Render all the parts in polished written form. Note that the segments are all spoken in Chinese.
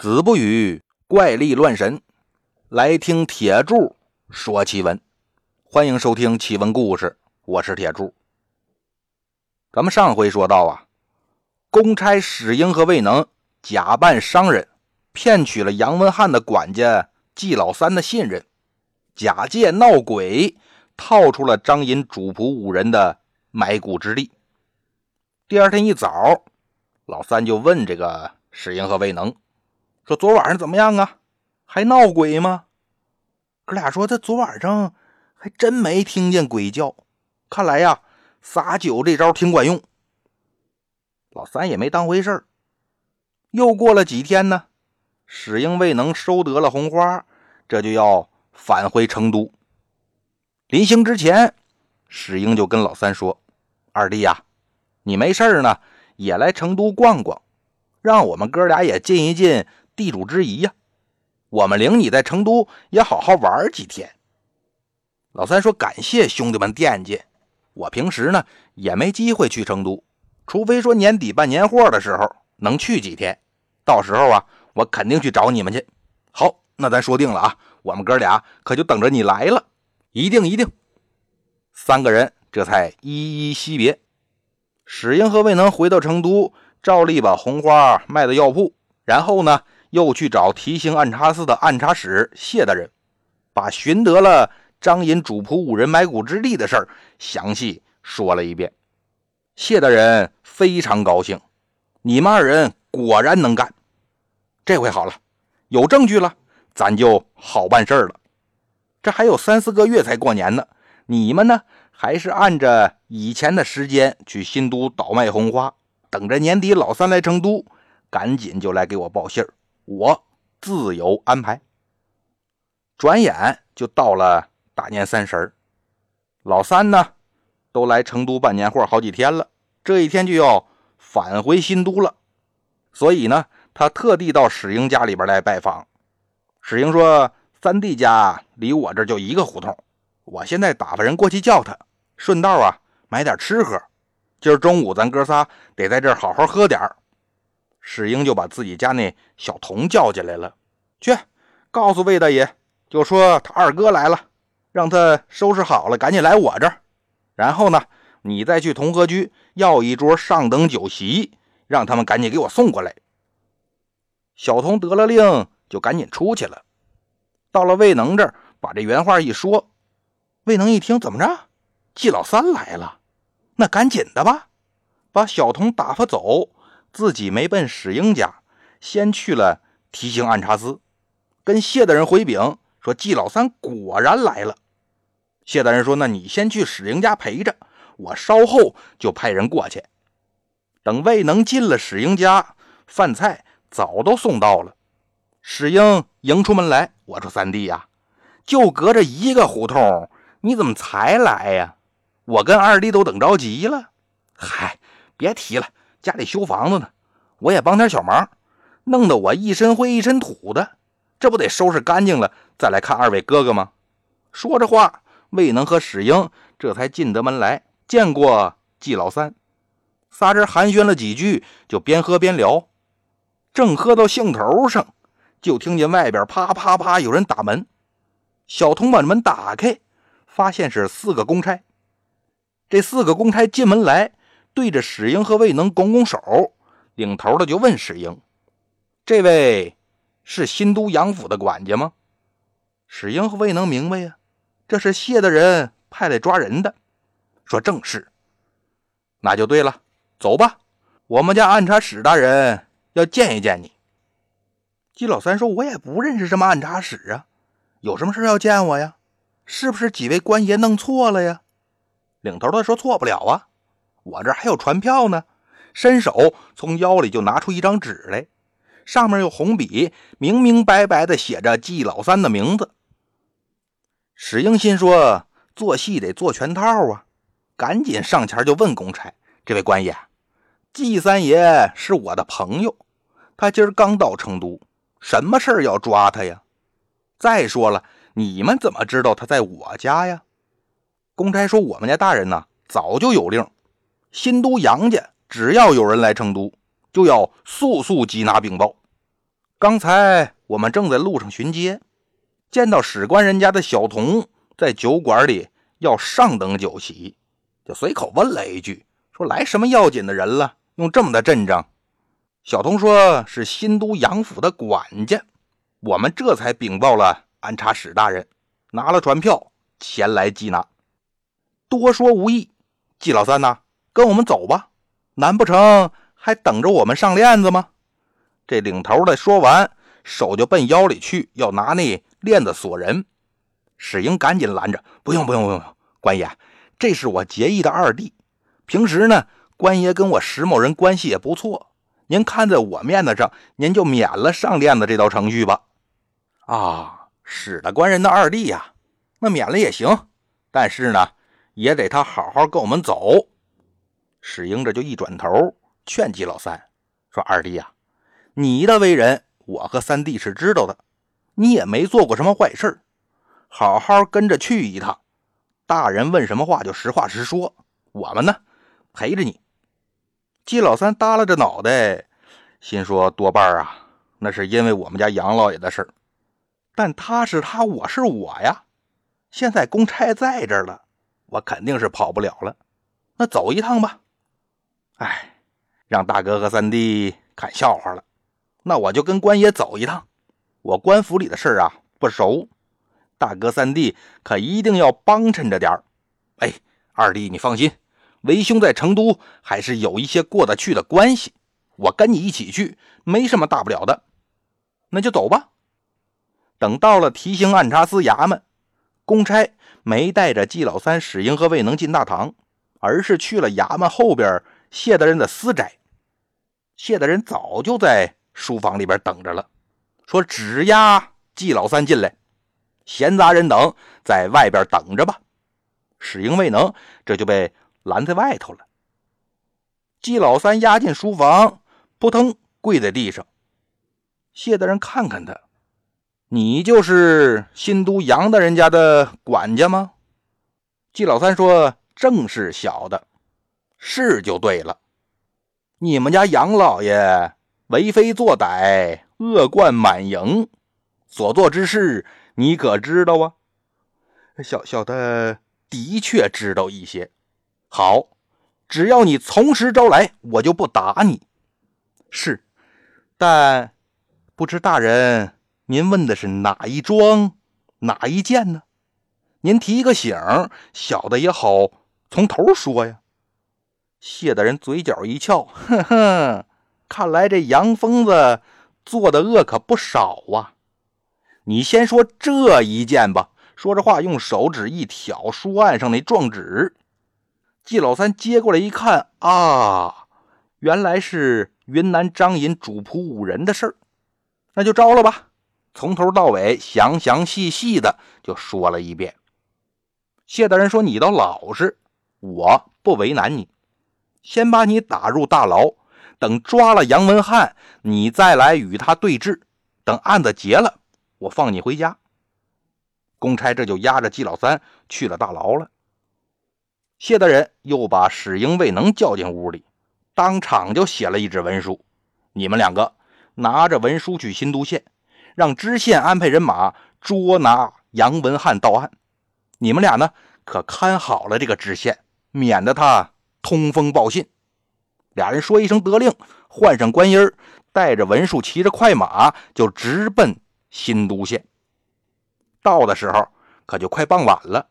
子不语怪力乱神，来听铁柱说奇闻。欢迎收听奇闻故事，我是铁柱。咱们上回说到啊，公差史英和魏能假扮商人，骗取了杨文翰的管家季老三的信任，假借闹鬼套出了张银主仆五人的埋骨之地。第二天一早，老三就问这个史英和魏能说，昨晚上怎么样啊？还闹鬼吗？哥俩说，这昨晚上还真没听见鬼叫，看来呀，撒酒这招挺管用。老三也没当回事儿。又过了几天呢，史英未能收得了红花，这就要返回成都。临行之前，史英就跟老三说，二弟呀，你没事呢也来成都逛逛，让我们哥俩也尽一尽地主之谊呀，我们领你在成都也好好玩几天。老三说，感谢兄弟们惦记，我平时呢也没机会去成都，除非说年底办年货的时候能去几天，到时候啊我肯定去找你们去。好，那咱说定了啊，我们哥俩可就等着你来了，一定一定。三个人这才依依惜别。史英和魏能回到成都，照例把红花卖到药铺，然后呢又去找提刑按察司的按察使谢大人，把寻得了张银主仆五人埋骨之地的事儿详细说了一遍。谢大人非常高兴，你们二人果然能干，这回好了，有证据了，咱就好办事了。这还有3-4个月才过年呢，你们呢还是按着以前的时间去新都倒卖红花，等着年底老三来成都，赶紧就来给我报信儿，我自有安排。转眼就到了大年30，老三呢都来成都办年货好几天了，这一天就要返回新都了，所以呢他特地到史英家里边来拜访。史英说，三弟家离我这就1个胡同，我现在打发人过去叫他，顺道啊买点吃喝，今儿中午咱哥仨得在这儿好好喝点儿。史英就把自己家那小童叫进来了，去告诉魏大爷，就说他二哥来了，让他收拾好了赶紧来我这儿，然后呢你再去同和居要一桌上等酒席，让他们赶紧给我送过来。小童得了令就赶紧出去了，到了魏能这儿把这原话一说，魏能一听，怎么着，季老三来了，那赶紧的吧，把小童打发走，自己没奔史英家，先去了提刑按察司，跟谢大人回禀说，季老三果然来了。谢大人说，那你先去史英家陪着我，稍后就派人过去。等魏能进了史英家，饭菜早都送到了。史英迎出门来，我说，三弟呀，就隔着1个胡同，你怎么才来呀？我跟二弟都等着急了。嗨，别提了，家里修房子呢，我也帮点小忙，弄得我一身灰一身土的，这不得收拾干净了再来看二位哥哥吗？说着话，魏能和史英这才进得门来，见过季老三。仨人寒暄了几句，就边喝边聊，正喝到兴头上，就听见外边啪啪啪有人打门。小童把门打开，发现是4个公差。这4个公差进门来，对着史英和魏能拱拱手，领头的就问史英，这位是新都杨府的管家吗？史英和魏能明白呀，这是谢大人派来抓人的。说，正是。那就对了，走吧，我们家按察使大人要见一见你。季老三说，我也不认识什么按察使啊，有什么事要见我呀？是不是几位官爷弄错了呀？领头的说，错不了啊，我这还有传票呢。伸手从腰里就拿出一张纸来，上面用红笔明明白白的写着季老三的名字。史英心说，做戏得做全套啊，赶紧上前就问公差，这位官爷，季三爷是我的朋友，他今儿刚到成都，什么事儿要抓他呀？再说了，你们怎么知道他在我家呀？公差说，我们家大人呢早就有令，新都杨家只要有人来成都，就要速速缉拿禀报。刚才我们正在路上巡街，见到史官人家的小童在酒馆里要上等酒席，就随口问了一句，说来什么要紧的人了，用这么的阵仗。小童说是新都杨府的管家，我们这才禀报了安察使大人，拿了传票前来缉拿。多说无益，季老三呐，跟我们走吧，难不成还等着我们上链子吗？这领头的说完，手就奔腰里去，要拿那链子锁人。史英赶紧拦着，不用，官爷，这是我结义的二弟，平时呢，官爷跟我石某人关系也不错，您看在我面子上，您就免了上链子这道程序吧。啊，史大官人的二弟呀，那免了也行，但是呢，也得他好好跟我们走。史英这就一转头劝季老三说：“二弟呀，你的为人，我和三弟是知道的，你也没做过什么坏事，好好跟着去一趟。大人问什么话就实话实说，我们呢陪着你。”季老三耷拉着脑袋，心说多半啊，那是因为我们家杨老爷的事儿。但他是他，我是我呀。现在公差在这儿了，我肯定是跑不了了。那走一趟吧。哎，让大哥和三弟看笑话了。那我就跟官爷走一趟，我官府里的事啊不熟，大哥三弟可一定要帮衬着点儿。哎，二弟你放心，为兄在成都还是有一些过得去的关系，我跟你一起去，没什么大不了的。那就走吧。等到了提刑按察司衙门，公差没带着季老三、史英和未能进大堂，而是去了衙门后边谢大人的私宅。谢大人早就在书房里边等着了，说只押季老三进来，闲杂人等在外边等着吧。史英未能这就被拦在外头了。季老三押进书房，扑腾跪在地上。谢大人看看他，你就是新都杨大人家的管家吗？季老三说，正是小的，是就对了。你们家杨老爷为非作歹，恶贯满盈，所做之事你可知道啊？小的的确知道一些。好，只要你从实招来，我就不打你。是，但不知大人您问的是哪一桩哪一件呢？您提个醒，小的也好从头说呀。谢大人嘴角一翘，呵呵，看来这杨疯子做的恶可不少啊。你先说这一件吧。说着话用手指一挑书案上那状纸。季老三接过来一看，啊，原来是云南张银主仆五人的事儿。那就招了吧。从头到尾详细的就说了一遍。谢大人说，你倒老实，我不为难你，先把你打入大牢，等抓了杨文翰，你再来与他对峙，等案子结了，我放你回家。公差这就押着季老三去了大牢了。谢大人又把史英未能叫进屋里，当场就写了一纸文书，你们两个拿着文书去新都县，让知县安排人马捉拿杨文翰到案。你们俩呢可看好了这个知县，免得他通风报信。俩人说一声得令，换上官衣，带着文书，骑着快马就直奔新都县。到的时候可就快傍晚了，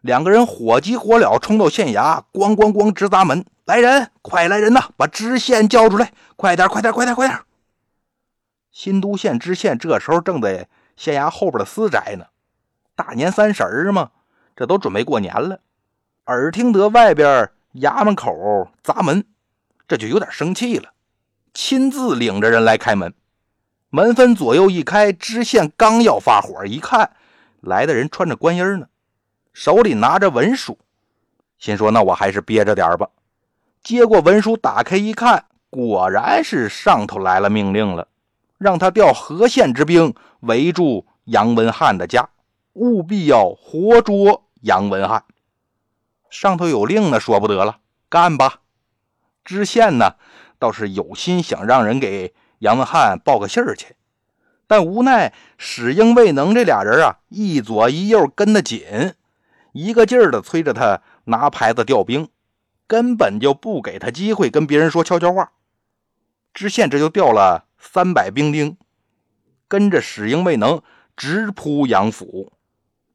两个人火急火燎冲到县衙，咣咣直砸门。来人，快来人呐，把知县叫出来，快点！新都县知县这时候正在县衙后边的私宅呢，大年三十嘛，这都准备过年了，耳听得外边衙门口砸门，这就有点生气了，亲自领着人来开门。门分左右一开，知县刚要发火，一看来的人穿着官衣呢，手里拿着文书，心说那我还是憋着点吧。接过文书打开一看，果然是上头来了命令了，让他调和县之兵围住杨文翰的家，务必要活捉杨文翰。上头有令呢，说不得了，干吧。知县呢倒是有心想让人给杨文翰报个信儿去，但无奈史英未能这俩人啊，一左一右跟得紧，一个劲儿的催着他拿牌子调兵，根本就不给他机会跟别人说悄悄话。知县这就调了300兵丁，跟着史英未能直扑杨府，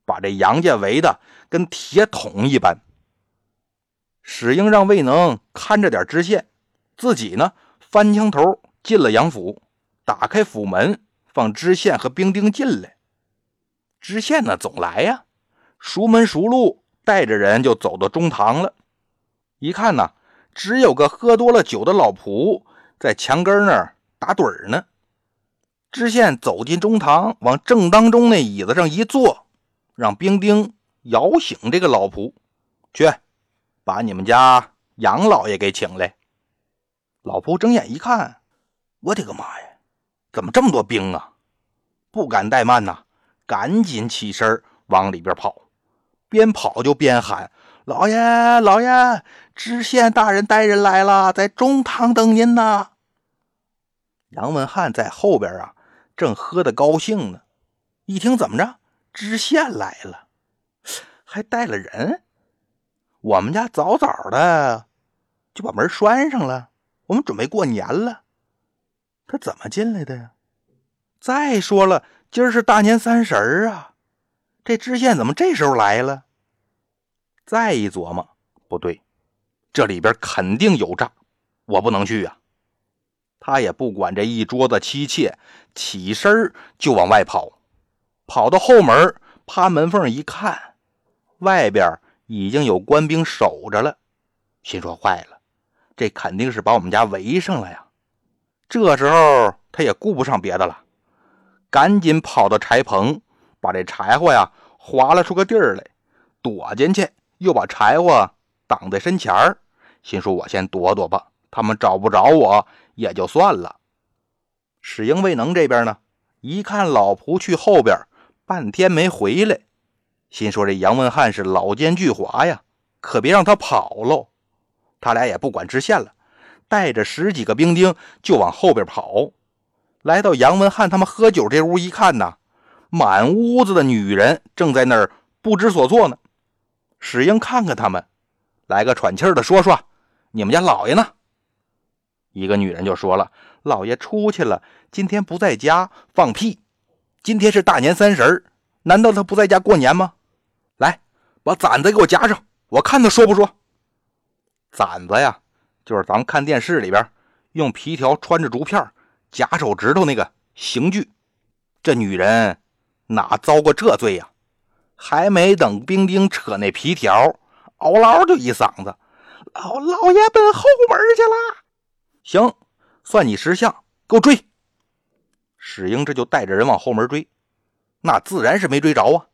把这杨家围得跟铁桶一般。史英让魏能看着点知县，自己呢翻墙头进了杨府，打开府门放知县和兵丁进来。知县呢总来呀，熟门熟路，带着人就走到中堂了。一看呢，只有个喝多了酒的老仆在墙根那儿打盹呢。知县走进中堂，往正当中那椅子上一坐，让兵丁摇醒这个老仆，去把你们家杨老爷给请来。老仆睁眼一看，我的个妈呀，怎么这么多兵啊？不敢怠慢呐，赶紧起身往里边跑，边跑就边喊，老爷老爷，知县大人带人来了，在中堂等您呢。杨文翰在后边啊，正喝得高兴呢，一听怎么着，知县来了还带了人，我们家早早的就把门拴上了，我们准备过年了，他怎么进来的呀？再说了，今儿是大年30啊，这知县怎么这时候来了？再一琢磨，不对，这里边肯定有诈，我不能去啊。他也不管这一桌子妻妾，起身就往外跑，跑到后门，趴门缝一看，外边已经有官兵守着了，心说坏了，这肯定是把我们家围上了呀。这时候他也顾不上别的了，赶紧跑到柴棚，把这柴火呀划拉出个地儿来，躲进去，又把柴火挡在身前儿，心说我先躲躲吧，他们找不着我也就算了。史英未能这边呢，一看老仆去后边半天没回来，心说这杨文翰是老奸巨猾呀，可别让他跑喽。他俩也不管知县了，带着10几个兵丁就往后边跑。来到杨文翰他们喝酒这屋一看呢，满屋子的女人正在那儿不知所措呢。史英看看他们，来个喘气儿的说说，你们家老爷呢？一个女人就说了，老爷出去了，今天不在家。放屁，今天是大年30，难道他不在家过年吗？来，把攒子给我夹上，我看他说不说。攒子呀，就是咱们看电视里边用皮条穿着竹片夹手指头那个刑具。这女人哪遭过这罪呀？还没等兵丁扯那皮条，嗷嗷就一嗓子，老爷奔后门去了。行，算你识相，给我追。史英这就带着人往后门追，那自然是没追着啊。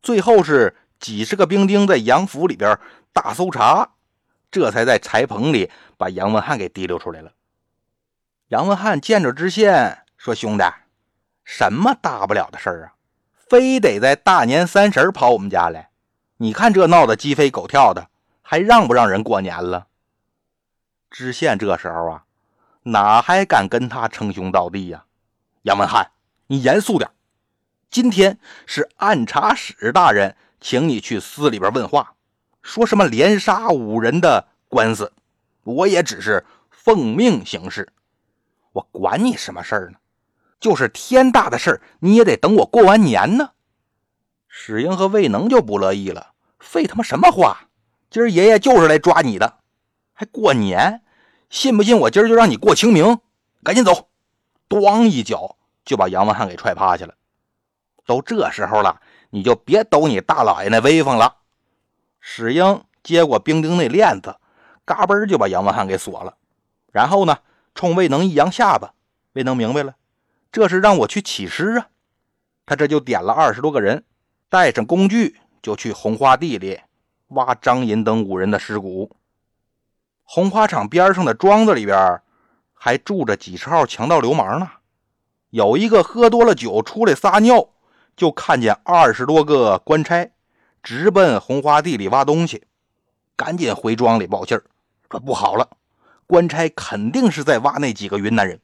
最后是几10个兵丁在杨府里边大搜查，这才在柴棚里把杨文翰给提溜出来了。杨文翰见着知县说，兄弟，什么大不了的事儿啊，非得在大年30跑我们家来，你看这闹得鸡飞狗跳的，还让不让人过年了？知县这时候啊，哪还敢跟他称兄道弟呀？杨文翰，你严肃点，今天是按察使大人请你去司里边问话，说什么连杀5人的官司，我也只是奉命行事，我管你什么事儿呢？就是天大的事儿，你也得等我过完年呢。史英和魏能就不乐意了，废他妈什么话，今儿爷爷就是来抓你的，还过年？信不信我今儿就让你过清明？赶紧走。咣一脚就把杨文翰给踹趴下了。都这时候了，你就别抖你大老爷那威风了。史英接过兵丁那链子，嘎嘣就把杨文翰给锁了，然后呢冲魏能一扬下巴。魏能明白了，这是让我去起尸啊。他这就点了20多个人，带上工具就去红花地里挖张银等5人的尸骨。红花场边上的庄子里边还住着几10号强盗流氓呢。有一个喝多了酒出来撒尿，就看见20多个官差直奔红花地里挖东西，赶紧回庄里报信儿，说不好了，官差肯定是在挖那几个云南人。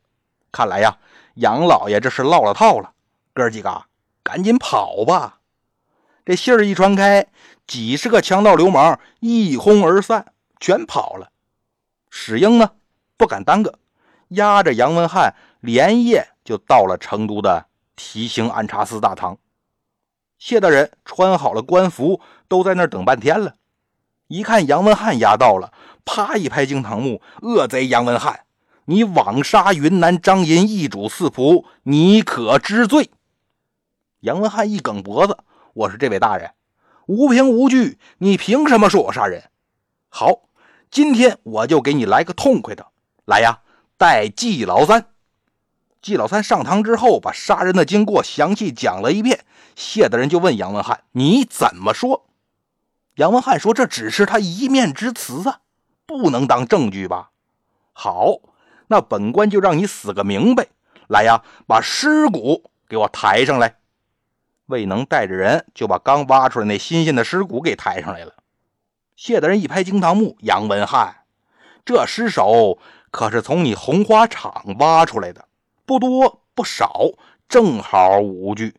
看来呀，杨老爷这是落了套了，哥几个赶紧跑吧。这信儿一传开，几十个强盗流氓一哄而散，全跑了。史英呢不敢耽搁，押着杨文翰连夜就到了成都的提刑按察司大堂。谢大人穿好了官服，都在那儿等半天了。一看杨文翰押到了，啪一拍惊堂木，恶贼杨文翰，你枉杀云南张银一主四仆，你可知罪。杨文翰一梗脖子，我是这位大人，无凭无据，你凭什么说我杀人？好，今天我就给你来个痛快的，来呀，带季老三。季老三上堂之后，把杀人的经过详细讲了一遍。谢大人就问杨文翰，你怎么说？杨文翰说，这只是他一面之词啊，不能当证据吧。好，那本官就让你死个明白。来呀，把尸骨给我抬上来。未能带着人，就把刚挖出来那新鲜的尸骨给抬上来了。谢大人一拍惊堂木，杨文翰，这尸首可是从你红花厂挖出来的，不多不少，正好无据，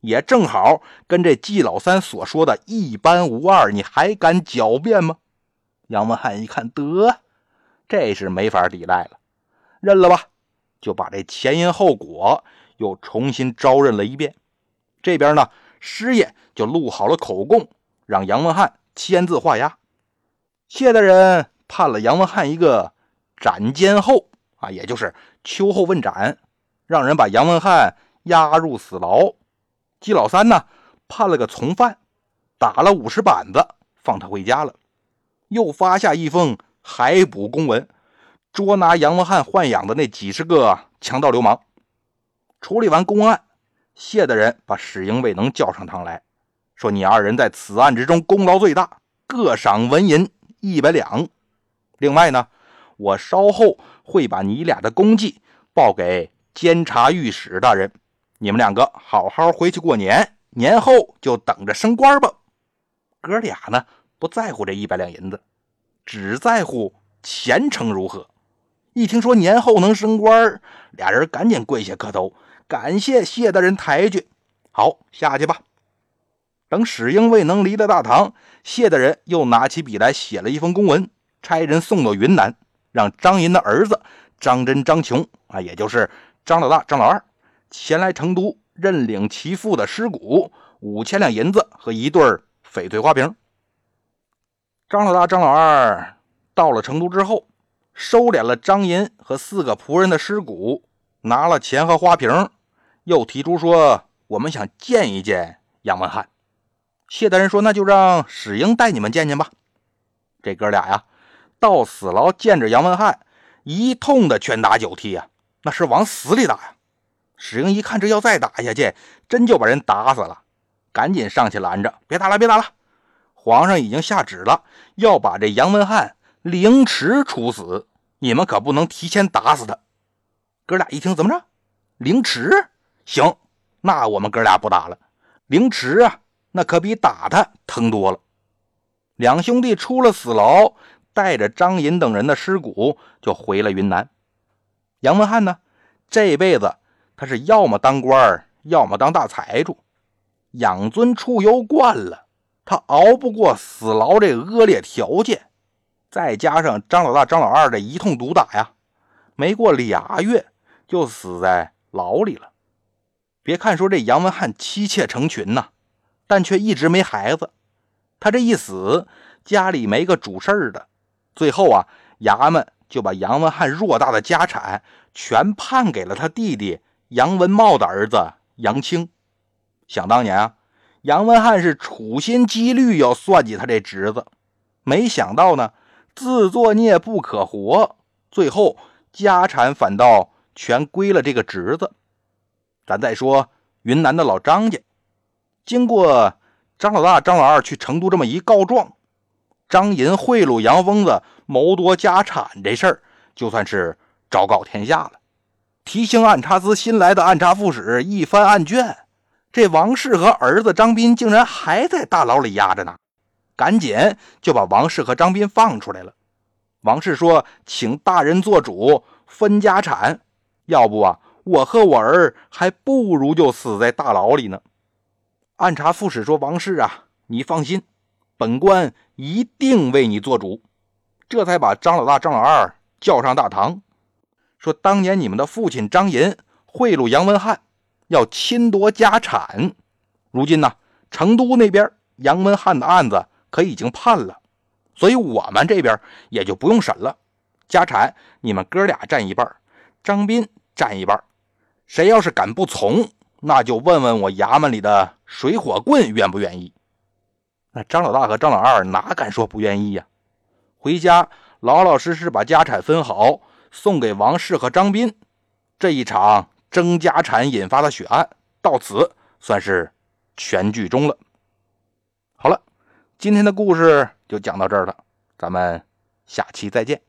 也正好跟这季老三所说的一般无二，你还敢狡辩吗？杨文翰一看，得，这是没法抵赖了，认了吧，就把这前因后果又重新招认了一遍。这边呢，师爷就录好了口供，让杨文翰签字画押。谢大人判了杨文翰一个斩监候啊，也就是秋后问斩，让人把杨文翰押入死牢。季老三呢，判了个从犯，打了50板子，放他回家了。又发下一封海捕公文，捉拿杨文翰豢养的那几十个强盗流氓。处理完公案，谢大人把史英、未能叫上堂来，说你二人在此案之中功劳最大，各赏文银100两。另外呢，我稍后会把你俩的功绩报给监察御史大人，你们两个好好回去过年，年后就等着升官吧。哥俩呢不在乎这100两银子，只在乎前程如何。一听说年后能升官，俩人赶紧跪下磕头，感谢谢大人抬举。好，下去吧。等史英、未能离了大堂，谢大人又拿起笔来写了一封公文，差人送到云南，让张银的儿子张真、张琼啊，也就是张老大、张老二，前来成都认领其父的尸骨5000两银子和一对翡翠花瓶。张老大、张老二到了成都之后，收敛了张银和4个仆人的尸骨，拿了钱和花瓶，又提出说我们想见一见杨文翰。谢大人说，那就让史英带你们见见吧。这哥俩呀，到死牢见着杨文翰，一通的拳打脚踢啊，那是往死里打呀。史英一看，这要再打下去，真就把人打死了，赶紧上去拦着，别打了别打了，皇上已经下旨了，要把这杨文翰凌迟处死，你们可不能提前打死他。哥俩一听，怎么着？凌迟？行，那我们哥俩不打了。凌迟啊，那可比打他疼多了。两兄弟出了死牢，带着张银等人的尸骨就回了云南。杨文翰呢，这辈子他是要么当官，要么当大财主，养尊处优惯了，他熬不过死牢这恶劣条件，再加上张老大、张老二的一通毒打呀，没过2月就死在牢里了。别看说这杨文翰妻妾成群呐，但却一直没孩子。他这一死，家里没个主事儿的，最后啊，衙门就把杨文翰偌大的家产全判给了他弟弟杨文茂的儿子杨清。想当年啊，杨文翰是处心积虑要算计他这侄子，没想到呢，自作孽不可活，最后家产反倒全归了这个侄子。咱再说云南的老张家，经过张老大、张老二去成都这么一告状，张银贿赂洋疯子谋夺家产这事儿就算是昭告天下了。提刑按察司新来的按察副使一翻案卷，这王氏和儿子张斌竟然还在大牢里压着呢，赶紧就把王氏和张斌放出来了。王氏说，请大人做主分家产，要不啊，我和我儿还不如就死在大牢里呢。按察副使说，王氏啊，你放心，本官一定为你做主。这才把张老大、张老二叫上大堂，说当年你们的父亲张寅贿赂杨文翰，要侵夺家产。如今呢，成都那边杨文翰的案子可已经判了，所以我们这边也就不用审了。家产你们哥俩占一半，张斌占一半，谁要是敢不从，那就问问我衙门里的水火棍愿不愿意。那张老大和张老二哪敢说不愿意呀？回家老老实实把家产分好，送给王氏和张斌。这一场争家产引发的血案到此算是全剧终了。好了，今天的故事就讲到这儿了，咱们下期再见。